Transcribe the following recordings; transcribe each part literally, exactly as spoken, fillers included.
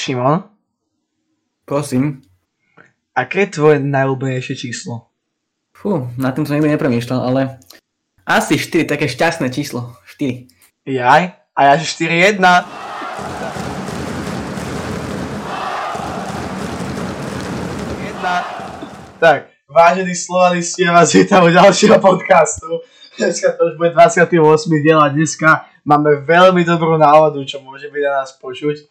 Šimon? Prosím. Aké je tvoje najobľúbenejšie číslo? Fú, na tým som nikdy nepremýšľal, ale asi štyri, také šťastné číslo. štyri. Jaj, a ja štyri jedna. jedna. Tak, vážení slovanisti, ja vás vítam u ďalšieho podcastu. Dneska to už bude dvadsiaty ôsmy diel a dneska máme veľmi dobrú náladu, čo môže byť na nás počuť.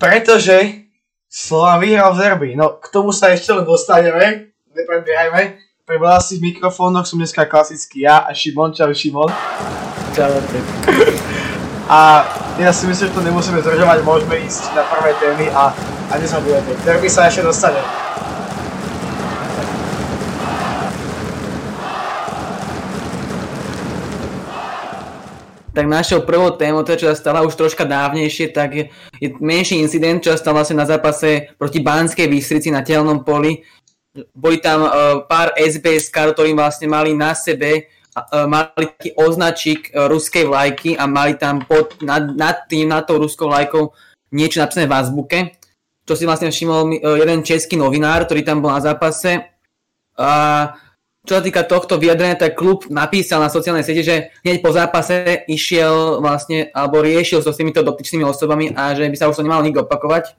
Pretože Slovan vyhral v derby. No, k tomu sa ešte len dostaneme. Nepredbiehajme. Pre Belasých mikrofónoch som dneska klasicky ja a Šimon. Čau, Šimon. Čau. A ja si myslím, že to nemusíme zdržovať. Môžeme ísť na prvé témy a, a dnes ho budeme. K derby sa ešte dostaneme. Tak našou prvou tému, čo sa stala už troška dávnejšie, tak je, je menší incident, čo sa stal vlastne na zápase proti Banskej Bystrici na Tehelnom poli. Boli tam uh, pár es bé es kar, ktorí vlastne mali na sebe, uh, mali taký označík uh, ruskej vlajky a mali tam pod, nad, nad tým, nad tou ruskou vlajkou niečo napísané v azbuke, čo si vlastne všimol uh, jeden český novinár, ktorý tam bol na zápase. A uh, Čo sa týka tohto vyjadrenia, tak klub napísal na sociálnej siete, že hneď po zápase išiel vlastne, alebo riešil so s týmito dotyčnými osobami a že by sa už to nemalo nikto opakovať.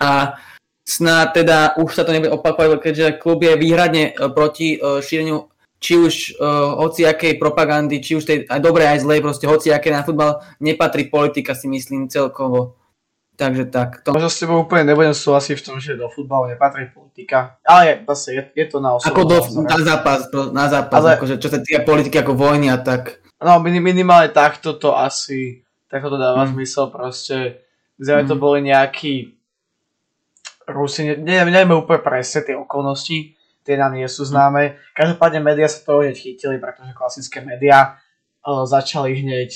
A snad teda už sa to nebude opakovať, keďže klub je výhradne proti šíreniu či už uh, hociakej propagandy, či už tej aj dobrej, aj zlej, proste hociakej. Na futbal nepatrí politika, si myslím, celkovo. Takže tak. To... Možno s tebou úplne nebudem súhlasiť v tom, že do futbalu nepatrí politika. Ale vlastne je, je to na osobnú. Ako do, na zápas, na zápas ale... akože, čo sa týka politiky ako vojny a tak. No minimálne takto to asi, takto to dáva mm. zmysel proste. Zrejme mm. to boli nejakí Rusi, ne, neviem úplne presne tie okolnosti, tie nám nie sú známe. Každopádne médiá sa toho hneď chytili, pretože klasické médiá uh, začali hneď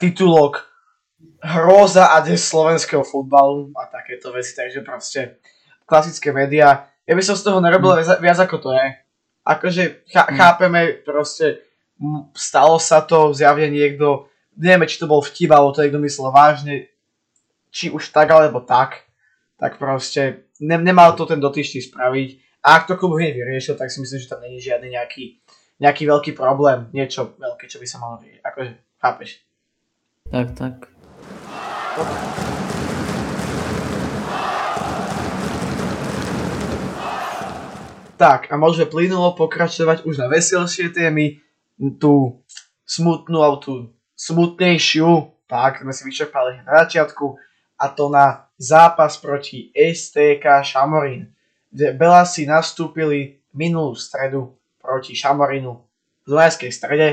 titulok Hróza a dnes slovenského futbalu a takéto veci, takže proste klasické médiá. Ja by som z toho nerobil mm. viac ako to je. Akože ch- chápeme, proste m- stalo sa to, zjavne niekto, nevieme, či to bol vtip, alebo to niekto myslel vážne, či už tak, alebo tak, tak proste ne- nemal to ten dotyčný spraviť. A ak to klub hneď vyriešil, tak si myslím, že tam není žiadny nejaký, nejaký veľký problém, niečo veľké, čo by sa malo riešiť. Akože, chápeš? Tak, tak. Tak a môžeme plynulo pokračovať už na veselšie témy, tú smutnú alebo tú smutnejšiu, tak sme si vyčerpali na začiatku, a to na zápas proti es té ká Šamorín, kde Belasi nastúpili minulú stredu proti Šamorínu v Dunajskej Strede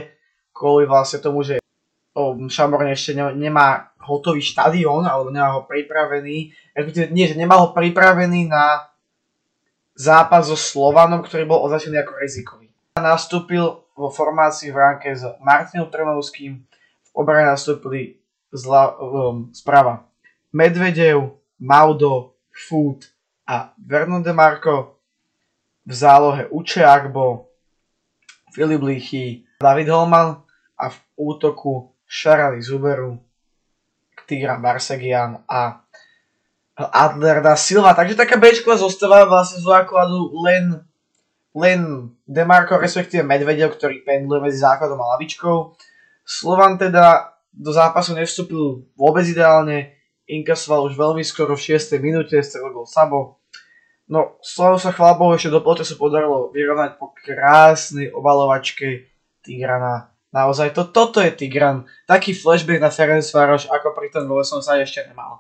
kvôli vlastne tomu, že Šamorín ešte nemá hotový štadión, alebo nemá ho pripravený, nie, že nemá ho pripravený na zápas so Slovanom, ktorý bol označený ako rizikový. Nastúpil vo formácii v ránke s Martinom Trnovským, v obrane nastúpili zla, um, zprava Medvedev, Maudo, Fút a Vernon De Marco, v zálohe Uche Agbo, Filip Lichý, David Holman a v útoku Šarali Zuberu, Tigran Barseghyan a Adler da Silva. Takže taká bečková zostáva vlastne z základu len, len De Marco, respektíve Medvedev, ktorý pendluje medzi základom a lavičkou. Slovan teda do zápasu nevstúpil vôbec ideálne, inkasoval už veľmi skoro v šiestej minúte, strelil gól Sabo. No, Slovanu sa chvála Bohu ešte do polčasu podarilo vyrovnať po krásnej obalovačke Tigrana. Naozaj, to, toto je Tigran. Taký flashback na Ferencvároš, ako pri tom gole som sa ešte nemal.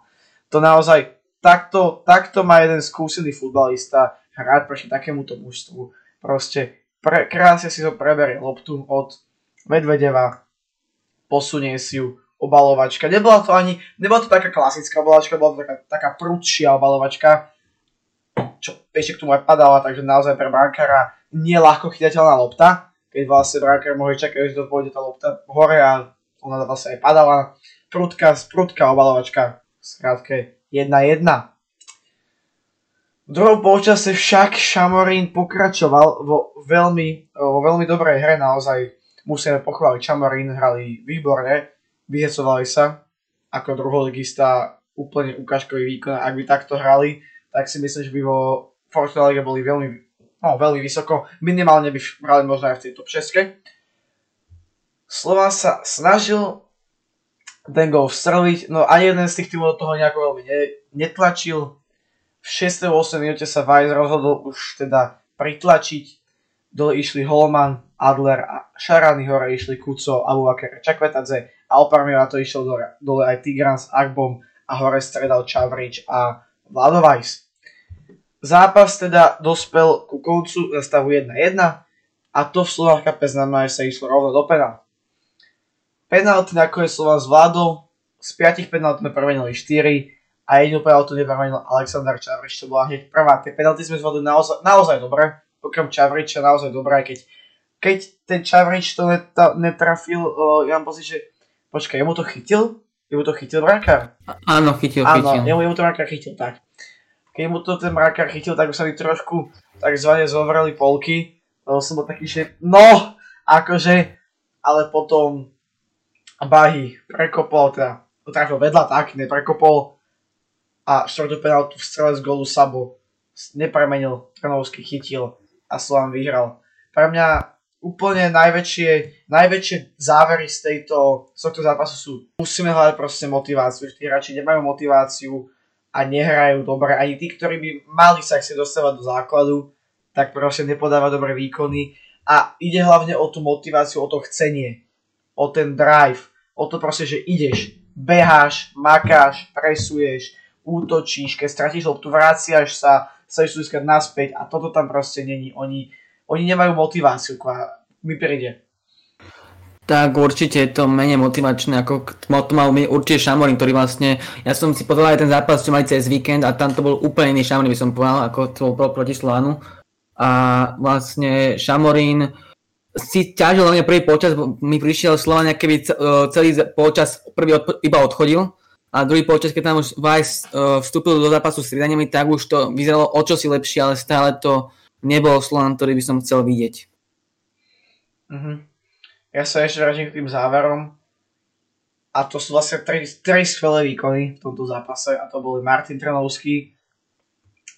To naozaj, takto, takto má jeden skúsený futbalista hrať proti takémuto mužstvu. Proste pre, krásne si to preberie loptu od Medvedeva, posunie si ju obalovačka. Nebola to ani, nebola to taká klasická obalovačka, bola to taká, taká prudšia obalovačka, čo ešte k tomu aj padala, takže naozaj pre brankára nie ľahko chytateľná lopta. Keď vlastne brankár mohol čakať, že to pôjde tá lopta hore a ona vlastne aj padala. Prudká, prudká obalovačka, skrátke jedna jedna. V druhom polčase však Šamorín pokračoval vo veľmi, vo veľmi dobrej hre, naozaj musíme pochváliť Šamorín, hrali výborne, vyhecovali sa ako druholigista úplne ukážkový výkon. Ak by takto hrali, tak si myslím, že by vo Fortuna lige boli veľmi, no, veľmi vysoko. Minimálne by hrali možno aj v tejto šestke. Slován sa snažil ten gol vstreliť, no ani jeden z tých tímov do toho nejako veľmi netlačil. V šesťdesiatej ôsmej minúte sa Weiss rozhodol už teda pritlačiť. Dole išli Holman, Adler a Šarani, hore išli Kuco, Abubakari, Čakvetadze a o pár minút to išiel dole, dole aj Tigran s Agbom a hore stredal Čavrič a Vlado Weiss. Zápas teda dospel ku koncu za stavu jeden jeden a to v Slován Cupe znamená, že sa išlo rovno do penálty. Penálty nakoniec Slován zvládol, z piatich penálty sme premenili štyri a jednu penáltu nepremenil Alexander Čavrič, to bola hneď prvá. Tie penálty sme zvládli naozaj, naozaj dobre. Okrem Čavriča naozaj dobrá, keď, keď ten Čavrič to neta, netrafil, o, ja mám pocit, že počkaj, jemu to chytil? Jemu to chytil brankár? Áno, chytil, Áno, chytil. Áno, jemu, jemu to brankár chytil, tak. Keď mu to ten brankár chytil, tak už sa mi trošku takzvané zovreli polky, lebo som bol taký, že no, akože, ale potom Bahy prekopol, teda trafil vedľa, tak, neprekopol a štvrtú penáltu strelec gólu Sabo nepremenil, Trnovský chytil a Slován vyhral. Pre mňa úplne najväčšie, najväčšie závery z tejto, z tohto zápasu sú: musíme hľadať proste motiváciu, že tí hráči nemajú motiváciu a nehrajú dobre. Ani tí, ktorí by mali sa chcieť dostávať do základu, tak proste nepodáva dobré výkony a ide hlavne o tú motiváciu, o to chcenie, o ten drive, o to proste, že ideš, beháš, makáš, presuješ, útočíš, keď stratíš loptu, vraciaš sa, sa išli skať naspäť a toto tam proste není. Oni, oni nemajú motiváciu, ktorá mi príde. Tak určite je to menej motivačné, ako to mal určite Šamorín, ktorý vlastne, ja som si povedal aj ten zápas, čo mali cez víkend a tam to bol úplne iný Šamorín, by som povedal, ako to bol proti Slovánu. A vlastne Šamorín si ťažil hlavne prvý polčas, mi prišiel Slován, keby celý polčas prvý odpo- iba odchodil. A druhý polčas, keď tam už Weiss uh, vstúpil do zápasu s striedaňami, tak už to vyzeralo o čosi lepšie, ale stále to nebol Slovan, ktorý by som chcel vidieť. Uh-huh. Ja sa ešte vrátim k tým záverom. A to sú vlastne tri, tri skvelé výkony v tomto zápase. A to boli Martin Trnovský,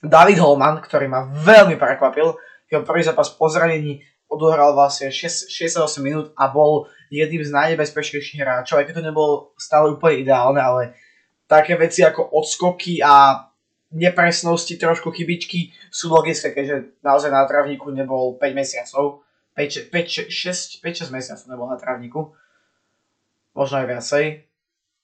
David Holman, ktorý ma veľmi prekvapil. Jeho prvý zápas po zranení odohral vlastne šesťdesiatosem minút a bol jedným z najnebezpečnejších hráčov. Aj keď to nebolo stále úplne ideálne, ale také veci ako odskoky a nepresnosti, trošku chybičky sú logické, keďže naozaj na trávniku nebol päť mesiacov. päť šesť mesiacov nebol na trávniku. Možno aj viacej.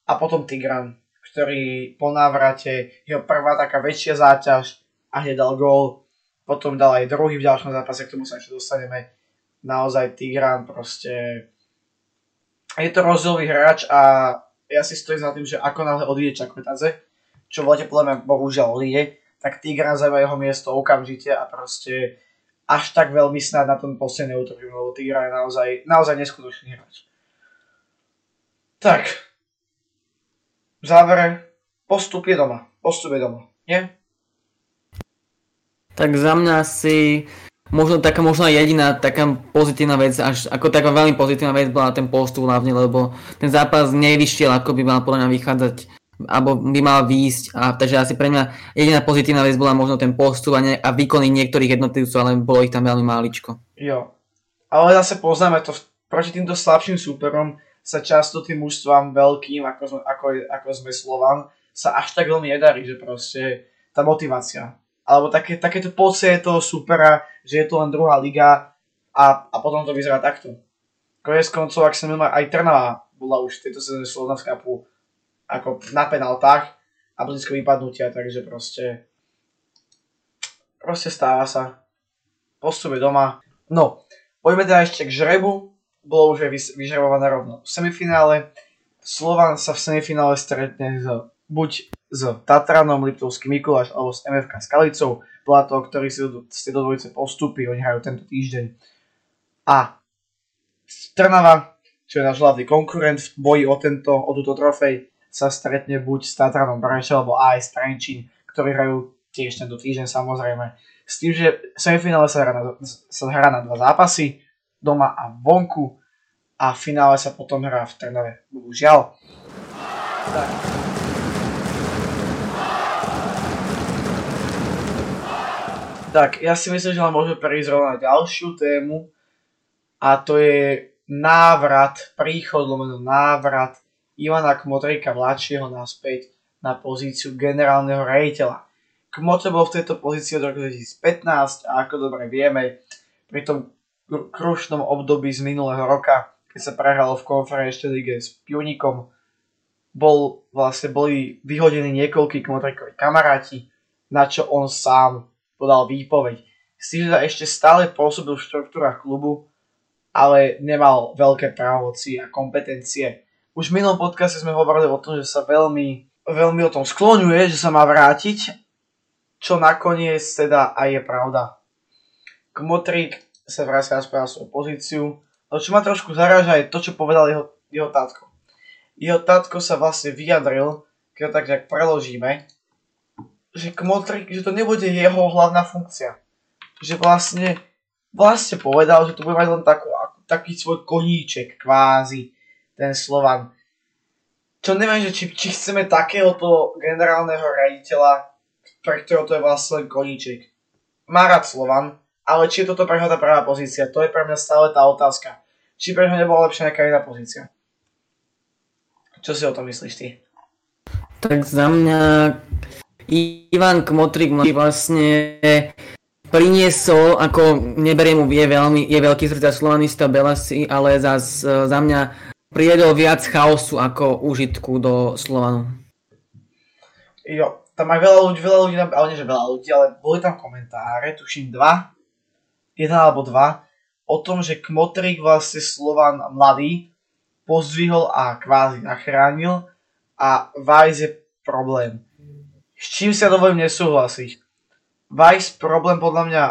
A potom Tigran, ktorý po návrate, jeho prvá taká väčšia záťaž a hneď dal gól. Potom dal aj druhý v ďalšom zápase, k tomu sa ešte dostaneme. Naozaj Tigran proste... Je to rozdielový hráč a ja si stojím za tým, že ako náhle odíde Čakvetadze, čo v lete podľa mňa bohužiaľ odíde, tak Tigran zaujíma jeho miesto okamžite a proste až tak veľmi snad na tom poste neutrpím, lebo Tigran je naozaj, naozaj neskutočný hráč. Tak, v závere, postup je doma, postup je doma, nie? Tak za mňa si... Možno taká možno jediná taká pozitívna vec, až ako taká veľmi pozitívna vec bola ten postup hlavne, lebo ten zápas nevyšiel, ako by mal podľa mňa vychádzať, alebo by mal výjsť. A takže asi pre mňa jediná pozitívna vec bola možno ten postup a, ne, a výkony niektorých jednotlivcov, ale bolo ich tam veľmi máličko. Jo, ale zase poznáme to, proti týmto slabším súperom sa často tým mužstvám veľkým, ako sme, ako, ako sme Slovan, sa až tak veľmi nedarí, že proste tá motivácia. Alebo také, takéto pocit toho supera, že je to len druhá liga a, a potom to vyzerá takto. Konec koncov, ak sa milím, aj Trnava bola už v tejto sezóne Slovnac Cupu ako na penaltách a blízko vypadnutia, takže proste proste stáva sa. Postup je doma. No, poďme teda ešte k žrebu. Bolo už aj vyžrebované rovno v semifinále. Slovan sa v semifinále stretne s buď s Tatranom, Liptovský Mikuláš alebo s em ef ká Skalicou. Plato, ktorý si do, si do dvojice postupí, oni hrajú tento týždeň. A Trnava, čo je náš hlavný konkurent v boji o tento, o túto trofej, sa stretne buď s Tatranom Braša alebo á es Trenčín, ktorí hrajú tiež tento týždeň samozrejme. S tým, že v semifinále sa hrá na, sa hrá na dva zápasy, doma a vonku, a v finále sa potom hrá v Trnave. Bohužiaľ. Tak. Tak, ja si myslím, že len môžeme prejsť rovno na ďalšiu tému a to je návrat, príchod, lomeno návrat Ivana Kmotríka mladšieho naspäť na pozíciu generálneho riaditeľa. Kmotr bol v tejto pozícii od roku dvetisíc pätnásť a ako dobre vieme, pri tom krušnom období z minulého roka, keď sa prehralo v konferenčnej lige s Pivnikom, bol, vlastne boli vyhodení niekoľkí Kmotríkovi kamaráti, na čo on sám podal výpoveď. Siže ešte stále pôsobil v štruktúrach klubu, ale nemal veľké právomoci a kompetencie. Už v minulom podcaste sme hovorili o tom, že sa veľmi, veľmi o tom skloňuje, že sa má vrátiť, čo nakoniec teda aj je pravda. Kmotrík sa vracia na svoju pozíciu, ale čo ma trošku zaráža je to, čo povedal jeho, jeho tátko. Jeho tátko sa vlastne vyjadril, keď ho tak nejak preložíme, že Kmotrík, že to nebude jeho hlavná funkcia. Že vlastne, vlastne povedal, že to bude mať len takú, taký svoj koníček, kvázi, ten Slovan. Čo neviem, že či, či chceme takéhoto generálneho riaditeľa, pre ktorého to je vlastne koníček. Má rád Slovan, ale či je toto pre ho tá pravá pozícia? To je pre mňa stále tá otázka. Či pre ho nebola lepšia nejaká iná pozícia? Čo si o tom myslíš ty? Tak za mňa Ivan Kmotrík vlastne priniesol, ako neberiem mu, je, veľmi, je veľký srdca slovanista Belasý, ale zas, za mňa prijedol viac chaosu ako užitku do Slovanu. Jo, tam aj veľa ľudí, veľa ľudí, ale nie že veľa ľudí, ale boli tam komentáre, tuším dva, jeden alebo dva, o tom, že Kmotrík vlastne Slovan mladý pozdvihol a kvázi zachránil a Weiss je problém. S čím sa dovolím nesúhlasiť. Weiss problém podľa mňa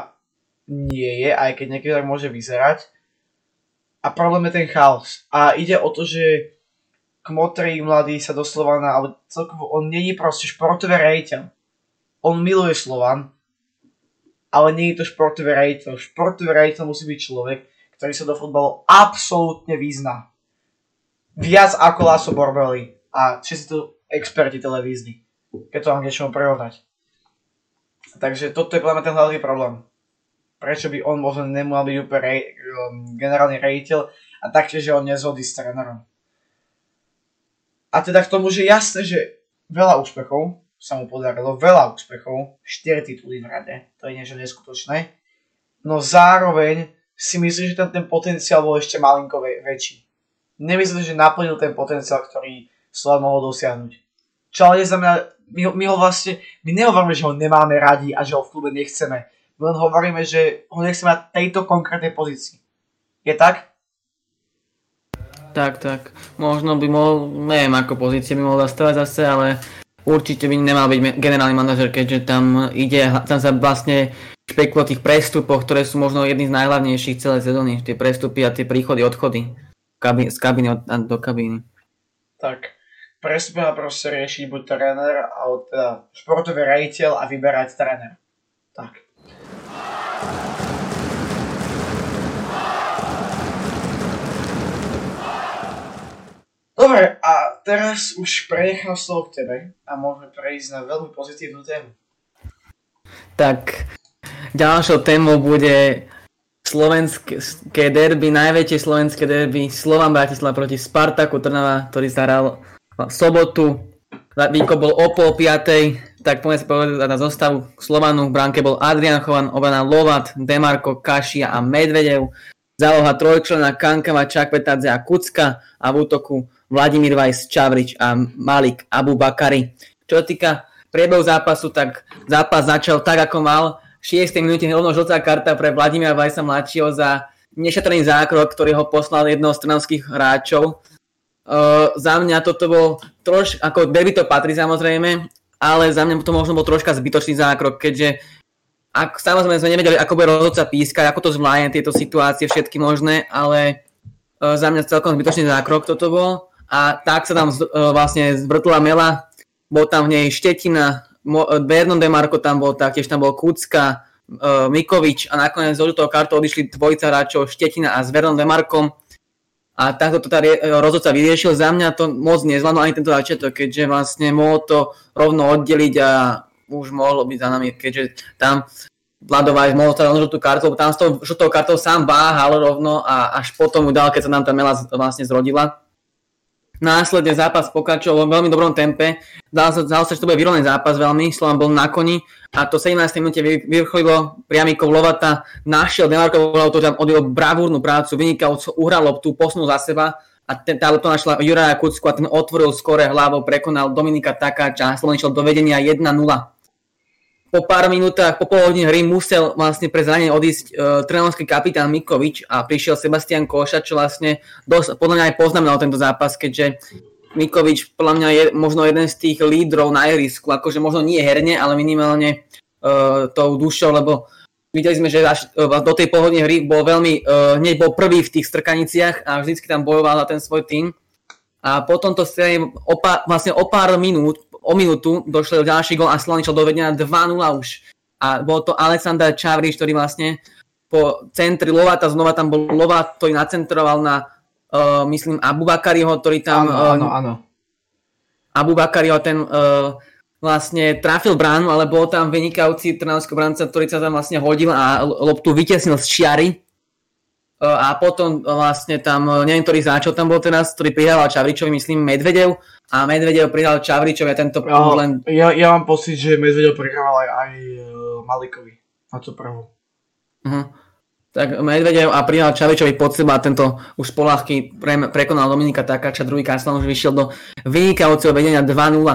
nie je, aj keď niekedy tak môže vyzerať. A problém je ten chaos. A ide o to, že Kmotrík mladý sa do Slovana, ale celkovo on nie je proste športový riaditeľ. On miluje Slovan, ale nie je to športový riaditeľ. Športový riaditeľ musí byť človek, ktorý sa do futbalu absolútne vyzná. Viac ako Láso Borbeli a všetci to experti televízni. Keď to mám k niečomu prerovnať. Takže toto je podľa mňa ten hlavný problém. Prečo by on možno nemal byť úplne rej, um, generálny riaditeľ a taktiež, že on nezhodí s trénerom. A teda k tomu, že jasné, že veľa úspechov sa mu podarilo, veľa úspechov, štyri tituly v rade, to je niečo neskutočné, no zároveň si myslím, že ten, ten potenciál bol ešte malinko väčší. Nemyslím, že naplnil ten potenciál, ktorý Slovan mohol dosiahnuť. Čo ale neznamená, My, my ho vlastne, my nehovoríme, že ho nemáme radi a že ho v klube nechceme. My len hovoríme, že ho nechceme na tejto konkrétnej pozícii. Je tak? Tak, tak. Možno by mohol, neviem ako pozície by mohol zastávať zase, ale určite by nemal byť generálny manažer, keďže tam ide, tam sa vlastne špekulo tých prestupoch, ktoré sú možno jedny z najhlavnejších celé sezóny. Tie prestupy a tie príchody, odchody z kabiny do kabíny. Tak. Prestupy má proste riešiť buď tréner, alebo teda športový riaditeľ a vyberať tréner. Tak. Dobre, a teraz už prenechám slovo k tebe a môžeme prejsť na veľmi pozitívnu tému. Tak, ďalšou témou bude slovenské derby, najväčšie slovenské derby Slovan Bratislava proti Spartaku Trnava, ktorý zahral v sobotu, výkop bol o pol piatej, tak poďme si povedať na zostavu Slovanu. V bránke bol Adrián Chovan, obrana Lovat, De Marco, Kašia a Medvedev. Záloha trojčlena Kankava, Čakvetadze a Kucka a v útoku Vladimír Weiss, Čavrič a Malik Abubakari. Čo sa týka priebehu zápasu, tak zápas začal tak, ako mal. V šiestej minúte hlavná žltá karta pre Vladimíra Weissa mladšieho za nešetrný zákrok, ktorý ho poslal jedno z trnavských hráčov. Uh, za mňa toto bol troš, ako derby to patrí samozrejme, ale za mňa to možno bol troška zbytočný zákrok, keďže ak, samozrejme sme nevedeli, ako bude rozhodca pískať, ako to zvládne tieto situácie, všetky možné, ale uh, za mňa celkom zbytočný zákrok toto bol a tak sa tam z, uh, vlastne zvrtla mela, bol tam v nej Štetina, Mo, uh, Vernon De Marco tam bol, taktiež tam bol Kucka, uh, Mikovič a nakoniec z toho kartu odišli dvojica hráčov Štetina a s Vernon De Marcom. A takto to tá rozhodca vyriešil, za mňa to moc nezvládol ani tento začiatok, keďže vlastne mohol to rovno oddeliť a už mohlo byť za nami, keďže tam Vladovaj mohol sa len žltú kartu, lebo tam s tou žltou kartou sám váhal rovno a až potom ju dal, keď sa nám tá mela vlastne zrodila. Následne zápas pokračoval v veľmi dobrom tempe. Zdalo sa, zdalo sa, že to bude vyrovnaný zápas veľmi. Slovan bol na koni a to sedemnástej minúte vyvrcholilo priamíkom Lovata. Našiel De Marco, to tam odjel bravúrnu prácu, vynikajúco uhral loptu, posunul za seba a ten, tá lopta našla Juraja Kucku a ten otvoril skore hlavou, prekonal Dominika Takáča a Slovan išiel do vedenia jedna nula. Po pár minútach, po pol hodine hry musel vlastne pre zranenie odísť e, trnavský kapitán Mikovič a prišiel Sebastian Koša, čo vlastne dosť, podľa mňa aj poznamenal tento zápas, keďže Mikovič podľa mňa je možno jeden z tých lídrov na ihrisku, akože možno nie herne, ale minimálne e, tou dušou, lebo videli sme, že až e, do tej pol hodine hry bol veľmi, e, hneď bol prvý v tých strkaniciach a vždycky tam bojoval za ten svoj tím. A potom to strane opa, vlastne o pár minút o minútu došli ďalší gól a Slovan išiel do vedenia dva nula už. A bol to Alexander Čavrič, ktorý vlastne po centri Lovata, znova tam bol Lovat, ktorý nacentroval na, uh, myslím, Abubakariho, ktorý tam... Áno, áno, áno. Abubakariho, ten uh, vlastne trafil bránu, ale bol tam vynikajúci trnavský branca, ktorý sa tam vlastne hodil a loptu vytiesnil z čiary. Uh, a potom uh, vlastne tam, neviem, ktorý záčal tam bol teraz, ktorý prihrával Čavričovi, myslím, Medvedev. A Medvedev prihral Čavričovi a tento prvú len... Ja, ja mám pocit, že Medvedev prihrával aj, aj Malikovi na tú prvú. Uh-huh. Tak Medvedev a prihral Čavričovi pod seba a tento už po ľahky pre, prekonal Dominika Takáča, druhý Kaslan už vyšiel do vynikajúceho vedenia dva nula.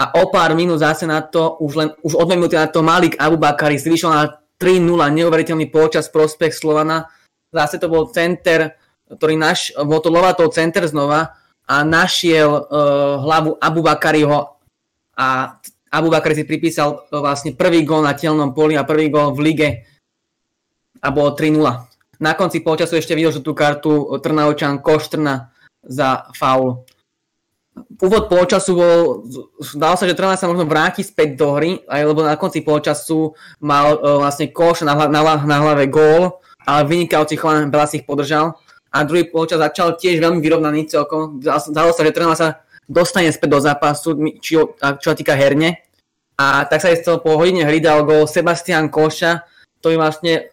A o pár minút zase na to, už len už od dve minúty na to Malik Abubakari zvyšil na tri nula, neuveriteľný počas prospech Slovana. Zase to bol center, ktorý náš, bol to Lovatov center znova, a našiel uh, hlavu Abubakariho a Abubakari si pripísal uh, vlastne prvý gól na Tehelnom poli a prvý gól v lige a bolo tri nula. Na konci polčasu ešte videl žltú kartu Trnavčan Koštrna za faul. Úvod polčasu bol, zdalo sa, že Trnava sa možno vráti späť do hry, aj lebo na konci polčasu mal uh, vlastne Koš na, na, na hlave gól, ale vynikajúci chlán Belasý ich podržal. A druhý polčas začal tiež veľmi vyrovnaný celkom. Zdalo sa, že Trnava sa dostane späť do zápasu, či ho, čo ho týka herne. A tak sa isto po hodine hry dal gól Sebastian Koša, to je vlastne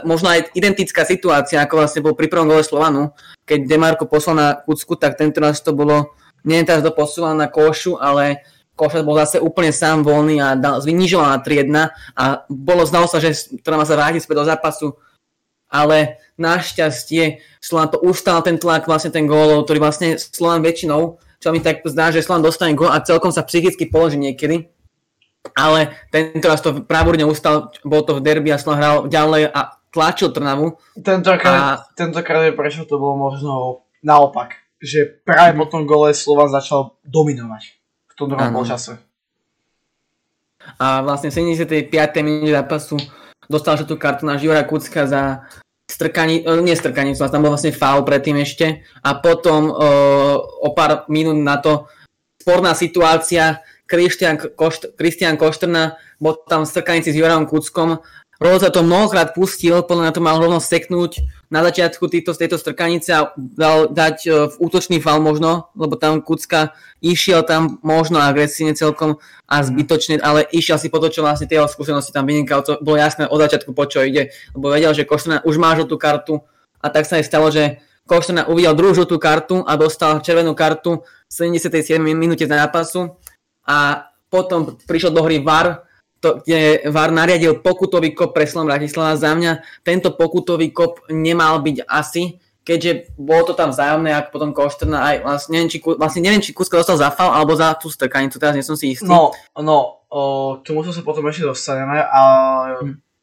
možno aj identická situácia, ako vlastne bol pri prvom góle Slovanu. Keď De Marco poslal na Kucku, tak tentoraz to bolo, neviem teraz to posúval na Košu, ale Koša bol zase úplne sám voľný a znižoval na tri jedna. A bolo, znalo sa, že Trnava sa vráti späť do zápasu, ale našťastie Slovan to ustal ten tlak, vlastne ten gólov, ktorý vlastne Slovan väčšinou, čo mi tak zdá, že Slovan dostane gól a celkom sa psychicky položí niekedy, ale tentoraz to pravúrne ustal, bol to v derby a Slovan hral ďalej a tlačil Trnavu. Tentokrát, a... tentokrát je prečo to bolo možno naopak, že práve po tom góle Slovan začal dominovať v tom druhom polčase. A vlastne v sedemdesiatej piatej minúte zápasu dostal žltú kartu na Juraja Kucka za strkani, nie strkanicu, tam bol vlastne faul predtým ešte a potom e, o pár minút na to sporná situácia, Kristián Košt, Koštrna bol tam v strkanici s Jurajom Kuckom, Roza to mnohokrát pustil, podľa mňa to mal rovno seknúť na začiatku týto, z tejto strkanice a dal, dať e, v útočný faul možno, lebo tam Kucka išiel tam možno agresívne celkom a zbytočne, ale išiel si po to, čo vlastne tieho skúsenosti tam vynikal, to bolo jasné od začiatku, po čo ide, lebo vedel, že Koštrna už má žltú kartu a tak sa aj stalo, že Koštrna uvidel druhú žltú kartu a dostal červenú kartu v sedemdesiatej siedmej minúte zápasu a potom prišiel do hry VAR, to, kde VAR nariadil pokutový kop pre Slovan Bratislava. Za mňa tento pokutový kop nemal byť asi, keďže bolo to tam vzájomné, ak potom Koštrna aj vlastne neviem, či, vlastne neviem, či Kuska dostal za faul alebo za tú strkanicu, teraz nie som si istý. No, no, k tomuto sa potom ešte dostaneme a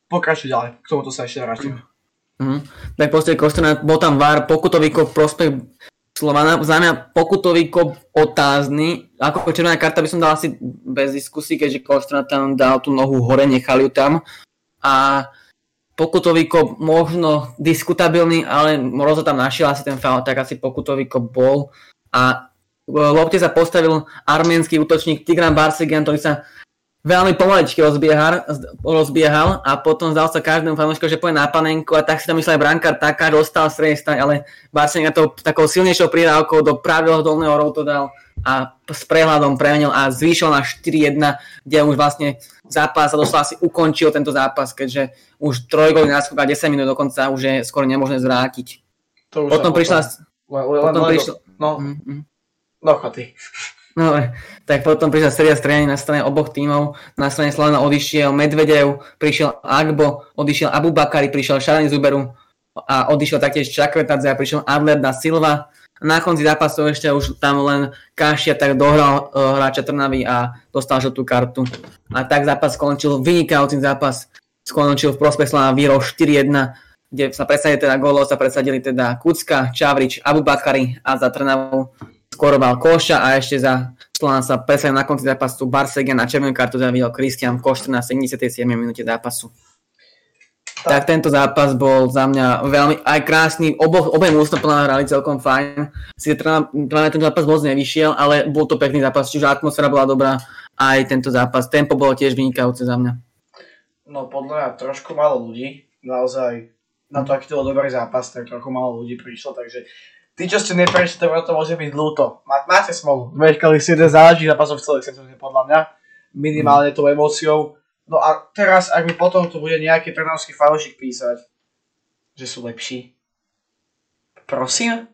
pokračuj ďalej, k tomuto sa ešte vrátim. Mm. Tak proste Koštrna, bol tam VAR, pokutový kop, prospech Slovana, za mňa pokutový kop otázny, ako červená karta by som dal asi bez diskusí, keďže Koštrna tam dal tú nohu hore, nechali ju tam a pokutový kop možno diskutabilný, ale Roza tam našiel asi ten faul, tak asi pokutový kop bol a v lopte sa postavil arménsky útočník Tigran Barseghyan, ktorý sa veľmi pomaličky rozbiehal, rozbiehal a potom zdal sa každému fanúšku, že pôjde na panenku a tak si to myslel aj brankár Takáč, dostal stredný stan, ale Barseghyan to takou silnejšou prídavkou do pravého dolného routu dal a s prehľadom premenil a zvýšil na štyri jedna, kde už vlastne zápas sa doslova asi ukončil tento zápas, keďže už trojgólový náskok a desať minút dokonca už je skoro nemožné zvrátiť. To už potom prišla... Potom prišla... No, no chaty. No, tak potom prišla séria strieľaní na strane oboch tímov. Na strane Slovana odišiel Medvedev, prišiel Agbo, odišiel Abubakari, prišiel Šarali Zuberu a odišiel taktiež Čakvetadze a prišiel Adler da Silva. Na konci zápasu ešte už tam len Kašia tak dohral uh, hráča Trnavy a dostal žltú kartu. A tak zápas skončil, vynikajúci zápas skončil v prospech Slovana výhrou štyri jedna, kde sa presadili teda gólov, sa presadili teda Kucka, Čavrič, Abubakari a za Trnavu skoroval Koša a ešte za Slovan sa presadil na konci zápasu Barseghyan a červenú kartu zavidel Kristián Koštrna na sedemdesiatej siedmej minúte zápasu. Tak tento zápas bol za mňa veľmi aj krásny, oboch, obej mústno plná hrali celkom fajn. Sice ten zápas moc nevyšiel, ale bol to pekný zápas, čiže atmosféra bola dobrá aj tento zápas. Tempo bolo tiež vynikajúce za mňa. No podľa mňa trošku málo ľudí, naozaj na to, aký to bol dobrý zápas, tak trochu málo ľudí prišlo, takže tí, čo ste neprešli, to môže byť ľúto. Máte smolu, meškali si jeden záležitý zápasov v celých sezóne podľa mňa, minimálne tou emóciou. No a teraz, ak mi potom tu bude nejaký trnavský fanúšik písať, že sú lepší. Prosím?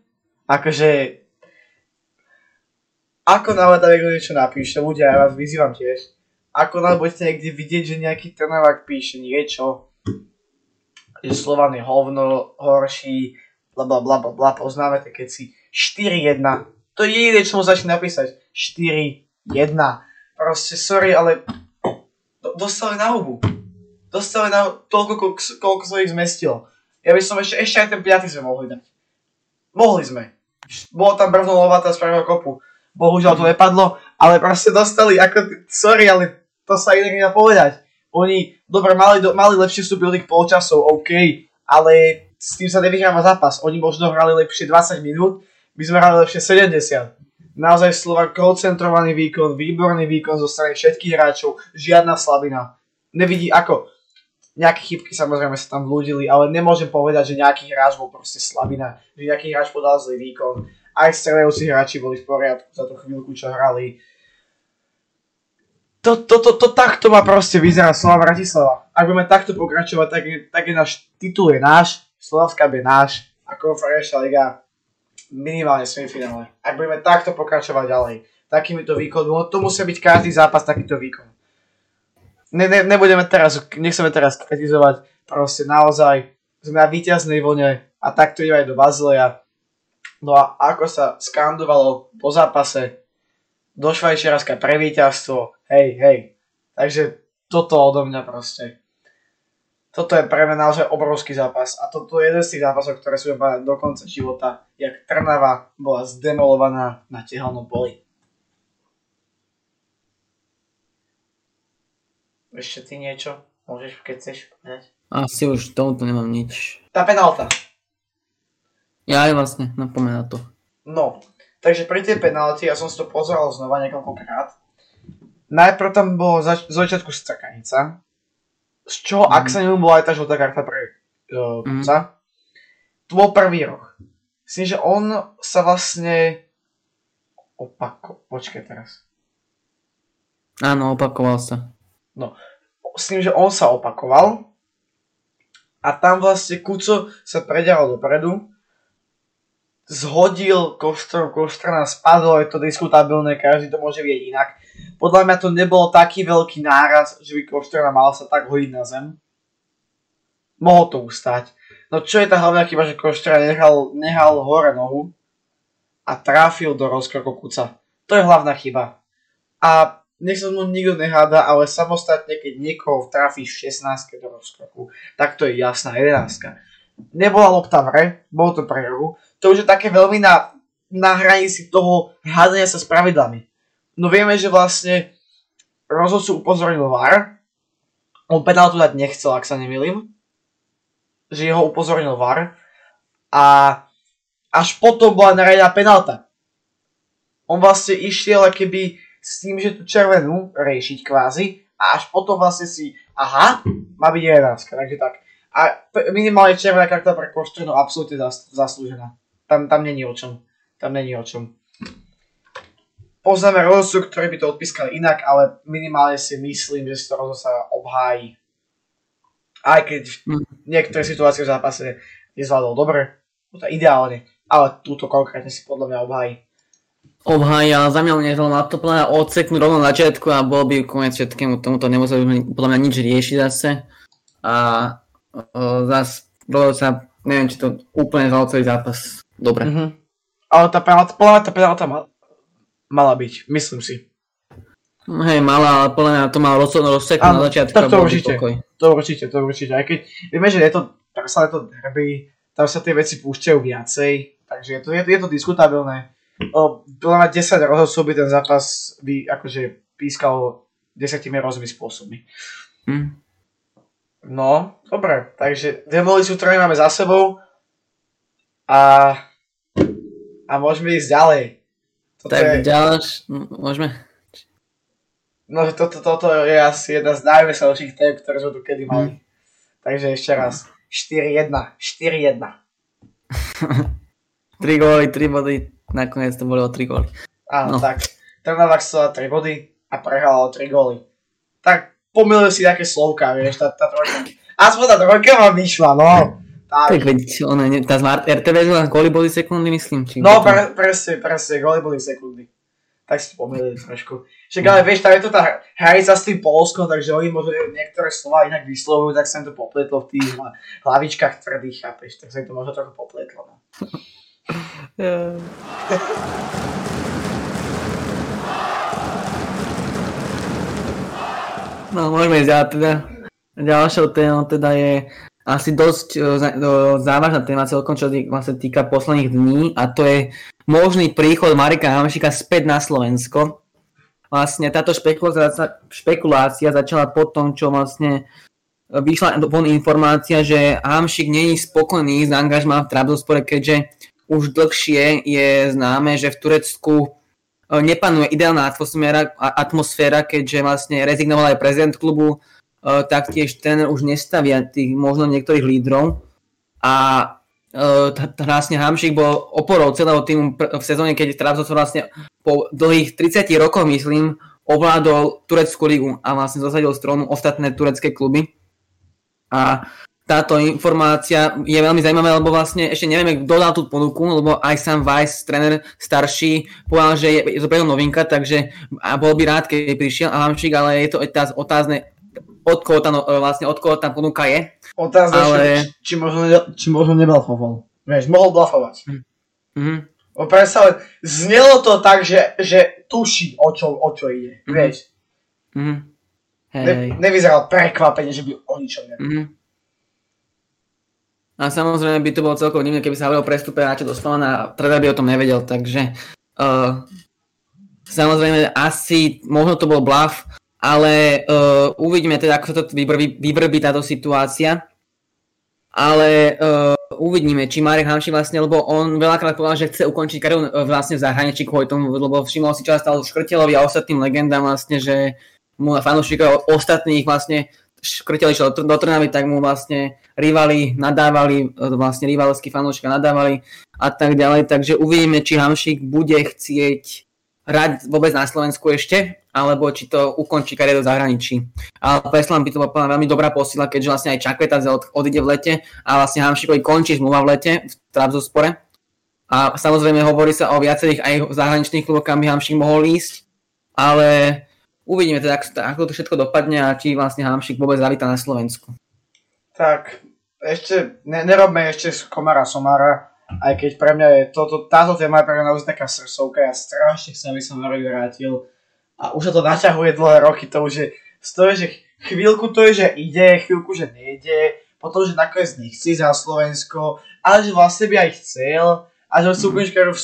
Akože... Ako náhle tam niekto niečo napíše, ľudia, ja vás vyzývam tiež. Ako náhle budete niekde vidieť, že nejaký Trnavák píše niečo, že Slovan je hovno, horší, blablabla, blablabla, poznáme to, keď si štyri jedna. To je jediné, čo mu začne napísať. štyri jedna. Proste, sorry, ale... Dostali na hubu. Dostali na hubu toľko, koľko, koľko sa ich zmestilo. Ja by som ešte, ešte aj ten piaty sme mohli dať. Mohli sme. Bolo tam brvno Lovata z pravého kopu. Bohužiaľ to nepadlo, ale proste dostali, ako, sorry, ale to sa inak nedá povedať. Oni, dobre, mali, do, mali lepšie vstupy od ich polčasov, OK, ale s tým sa nevyhráva zápas. Oni možno hrali lepšie dvadsať minút, my sme hrali lepšie sedemdesiat. Naozaj Slovan koncentrovaný výkon, výborný výkon zo strany všetkých hráčov, žiadna slabina. Nevidí ako, nejaké chybky samozrejme sa tam vľúdili, ale nemôžem povedať, že nejaký hráč bol proste slabina, že nejaký hráč podal zlý výkon. Aj strelajúci hráči boli v poriadku za tú chvíľku, čo hrali. To, to, to, to takto má proste vyzerať Slovan Bratislava. Ak budeme takto pokračovať, tak je, tak je náš titul je náš, Slovenská je náš a konferenčná liga minimálne semifinále. Ak budeme takto pokračovať ďalej, takýmito výkonmi, to musia byť každý zápas takýto výkon. Ne, ne, nebudeme teraz, nechceme teraz kritizovať, proste naozaj sme na víťaznej vlne a takto ideme aj do Bazileja. No a ako sa skandovalo po zápase do Švajčiarska pre víťazstvo, hej, hej. Takže toto odo mňa proste. Toto je pre mňa naozaj obrovský zápas a toto je jeden z tých zápasov, ktoré sú iba do konca života, jak Trnava bola zdemolovaná na Tehelnom poli. Ešte ty niečo? Môžeš, keď chceš povedať? Asi už tomuto nemám nič. Tá penálta. Ja aj vlastne, napomená to. No, takže pri tej penálti, ja som si to pozeral znova niekoľkokrát. Najprv tam bolo zač- z začiatku strkanica. Z čoho, mm-hmm. ak sa neviem, bola aj tá žltá karta pre uh, Kucka. Mm-hmm. To bol prvý roh. Myslím, že on sa vlastne opako... Počkaj teraz. Áno, opakoval sa. No, myslím, že on sa opakoval a tam vlastne Kuco sa preďahol dopredu, zhodil Koštru, Koštrna spadol, je to diskutabilné, každý to môže vieť inak. Podľa mňa to nebol taký veľký náraz, že by Koštrna mal sa tak hodiť na zem. Mohol to ustať. No čo je tá hlavná chyba, že Koštrna nehal, nehal hore nohu a tráfil do rozkroku Kuca. To je hlavná chyba. A nech sa mu nikto neháda, ale samostatne, keď niekoho trafíš v šestnástke do rozkroku, tak to je jasná jedenástka. Nebola lopta v re, bol to pre rohu. To už je také veľmi na, na hranici toho hádania sa s pravidlami. No vieme, že vlastne rozhodcu upozornil VAR. On penáltu dať nechcel, ak sa nemýlim. Že ho upozornil VAR. A až potom bola naradená penálta. On vlastne išiel keby s tým, že tú červenú riešiť kvázi. a až potom vlastne si, aha, má byť jedenástka, takže tak. A minimálne červená karta pre Koštrnu absolútne zaslúžená. Tam, tam není o čom. Tam není o čom. Poznáme rozsudok, ktorý by to odpískal inak, ale minimálne si myslím, že si to rozhodol sa obhájí. Aj keď v niektorých situáciách v zápase nezvládol dobre, no to ideálne, ale túto konkrétne si podľa mňa obhájí. Obhájí, ale za mňa mne veľa laptopná odseknú rovno na začiatku a bol by koniec všetkému tomuto, nemusel by podľa mňa nič riešiť zase. A zase, sa, neviem, či to úplne znalo celý zápas dobre. Mm-hmm. Ale tá penálta, penálta mal, mala byť, myslím si. Hej, mala, ale podľa mňa to mal rozhodnú rozseku na začiatku. Tak to určite, to určite, to určite. Aj keď vieme, že je to, tak sa to derby, tam sa tie veci púšťajú viacej, takže je to, je to, je to diskutabilné. Podľa mňa desať rozhodcov by ten zápas by akože pískal desetimi rozmi spôsobmi. Hm. No, dobre, takže demolíciu trény máme za sebou a, a môžeme ísť ďalej. Toto tak je... ďalej, môžeme? No, toto, toto je asi jedna z najveselších tém, ktoré sme tu kedy mali. Mm. Takže ešte raz, štyri jedna, štyri jedna. tri góly, tri body, nakoniec to boli o tri góly. Áno, no. Tak, Trnava chcela tri body a prehrala o tri góly. Tak. Pomýlil si také slovka, vieš, tá, tá trojka. Aspoň tá trojka vám vyšla, no. Tak, tak veď, ona, tá smart er té vé na góly boli sekundy, myslím. Či no, pre, presne, presne, góly boli sekundy. Tak si to pomýlili trošku. Však ale vieš, tam je to tá hranica s tým Polskom, takže oni možno niektoré slova inak vyslovujú, tak sa im to popletlo v tých hlavičkách tvrdých, chápeš, tak sa im to možno trochu popletlo, no. No, môžeme ísť ďalej teda. Ďalšou témou teda je asi dosť uh, závažná téma celkom, čo sa týka posledných dní, a to je možný príchod Mareka Hamšíka späť na Slovensko. Vlastne táto špekulácia, špekulácia začala po tom, čo vlastne vyšla von informácia, že Hamšík nie je spokojný s angažmá v Trabzonspore, keďže už dlhšie je známe, že v Turecku nepanuje ideálna atmosféra, atmosféra, keďže vlastne rezignoval aj prezident klubu, taktiež tréner už nestavia tých možno niektorých lídrov a vlastne Hamšík bol oporou celého týmu v sezóne, keď Trabzonspor vlastne po dlhých tridsiatich rokoch, myslím, ovládol tureckú ligu a vlastne zosadil stranu ostatné turecké kluby. A táto informácia je veľmi zaujímavá, lebo vlastne ešte nevieme, kto dal tú ponuku, lebo aj sám Weiss, tréner starší, povedal, že je, je to pre novinka, takže a bol by rád, keď prišiel a Hamšík, ale je to otázne, od koho tam, vlastne, od koho tam ponuka je. Otázne, ale... či, či, možno, či možno neblafoval. Vieš, mohol blafovať. Mm-hmm. Predstavujem, znelo to tak, že, že tuší, o čo, o čo ide. Mm-hmm. Vieš. Mm-hmm. Hey. Ne, nevyzeral prekvapenie, že by o ničom nevedel. Mm-hmm. A samozrejme by to bolo celkom divné, keby sa hovoril o prestupe hráča do Slovana a Trnava by o tom nevedel, takže uh, samozrejme asi možno to bol bluff, ale uh, uvidíme teda, ako sa to vybrbí, vybrbí táto situácia, ale uh, uvidíme, či Marek Hamšík vlastne, lebo on veľakrát povedal, že chce ukončiť kariéru vlastne v zahraničí kvôli tomu, lebo všimol si, čo sa stalo Škrtelovi a ostatným legendám vlastne, že mu fanúšikov ostatných vlastne Škrtel išiel do Trnavy, tak mu vlastne rivali, nadávali, vlastne rivalskí fanúška nadávali a tak ďalej. Takže uvidíme, či Hamšík bude chcieť hrať vôbec na Slovensku ešte, alebo či to ukončí kariéru v zahraničí. Ale Preslám by to bola veľmi dobrá posila, keďže vlastne aj Čakvetadze odíde v lete a vlastne Hamšíkovi končí zmluva v lete v Trabzonspore. A samozrejme hovorí sa o viacerých aj zahraničných kluboch, kam by Hamšík mohol ísť, ale... Uvidíme teda, ako to všetko dopadne a či vlastne Hamšík vôbec zavíta na Slovensku. Tak, ešte ne, nerobme ešte z komára somára, aj keď pre mňa je toto, táto téma je pre mňa naozaj taká srdcovka, ja strašne chcem, aby som Marek vrátil a už sa to naťahuje dlhé roky, to už je z toho, že chvíľku to je, že ide, chvíľku, že nejde, potom, že nakoniec nechce ísť na Slovensko, ale že vlastne by aj chcel a že sú úplnečka, že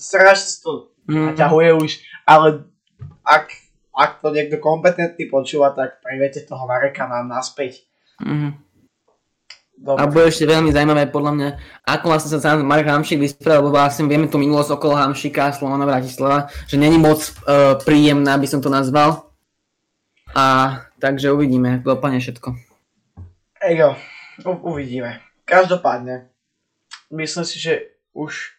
strašne to naťahuje už, ale ak Ak to niekto kompetentný počúva, tak priviete toho Mareka nám naspäť. Mm-hmm. Dobre. A bude ešte veľmi zaujímavé podľa mňa, ako vlastne sa sám Marek Hamšík vyspravil, lebo vlastne vieme tú minulosť okolo Hamšíka a Slovana Bratislava, že není moc e, príjemná, by som to nazval. A takže uvidíme, úplne všetko. Ejo, uvidíme. Každopádne, myslím si, že už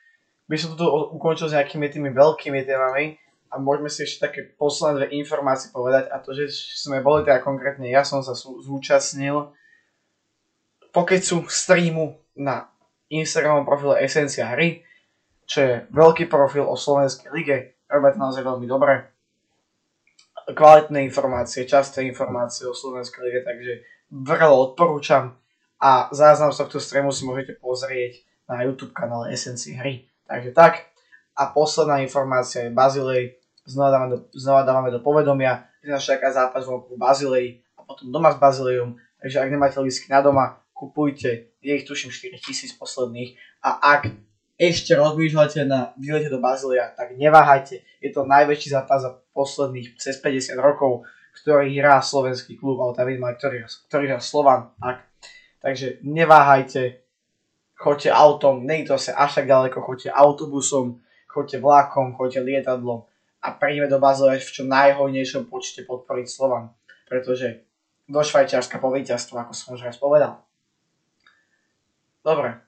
by som toto ukončil s nejakými tými veľkými témami a môžeme si ešte také posledné informácie povedať, a to, že sme boli teda konkrétne, ja som sa zúčastnil pokecu streamu na Instagramovom profile Esencia Hry, čo je veľký profil o slovenskej lige, robia to naozaj veľmi dobre. Kvalitné informácie, časté informácie o slovenskej lige, takže vrelo odporúčam a záznam z tohto streamu si môžete pozrieť na YouTube kanále Esencia Hry. Takže tak. A posledná informácia je Bazilej. Znova dávame do, znova dávame do povedomia, že nás čaká zápas vonku Bazilej a potom doma s Bazilejom. Takže ak nemáte lístky na doma, kupujte. Je ich tuším štyritisíc posledných. A ak ešte rozmýšľate na výlete do Bazileja, tak neváhajte. Je to najväčší zápas za posledných cez päťdesiat rokov, ktorý hrá slovenský klub, alebo tam vidíme, ktorý, ktorý hrá Slovan. Tak. Takže neváhajte. Choďte autom, nie to sa až tak ďaleko, choďte autobusom, choďte vlákom, choďte lietadlom a príjme do Bazileja v čo najhojnejšom počte podporiť Slovan, pretože do Švajčiarska po víťazstvu, ako som už raz povedal. Dobre,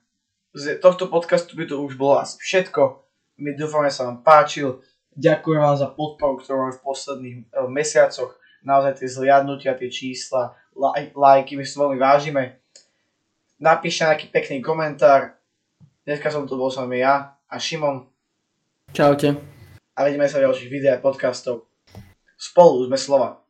z tohto podcastu by to už bolo asi všetko. My dúfame, sa vám páčil. Ďakujem vám za podporu, ktorú máme v posledných mesiacoch. Naozaj tie zliadnutia, tie čísla, laj, lajky, my si veľmi vážime. Napíšte nejaký pekný komentár. Dneska som tu bol s vami ja a Šimon. Čaute. A vidíme sa v ďalších videách podcastov. Spolu sme Slovan.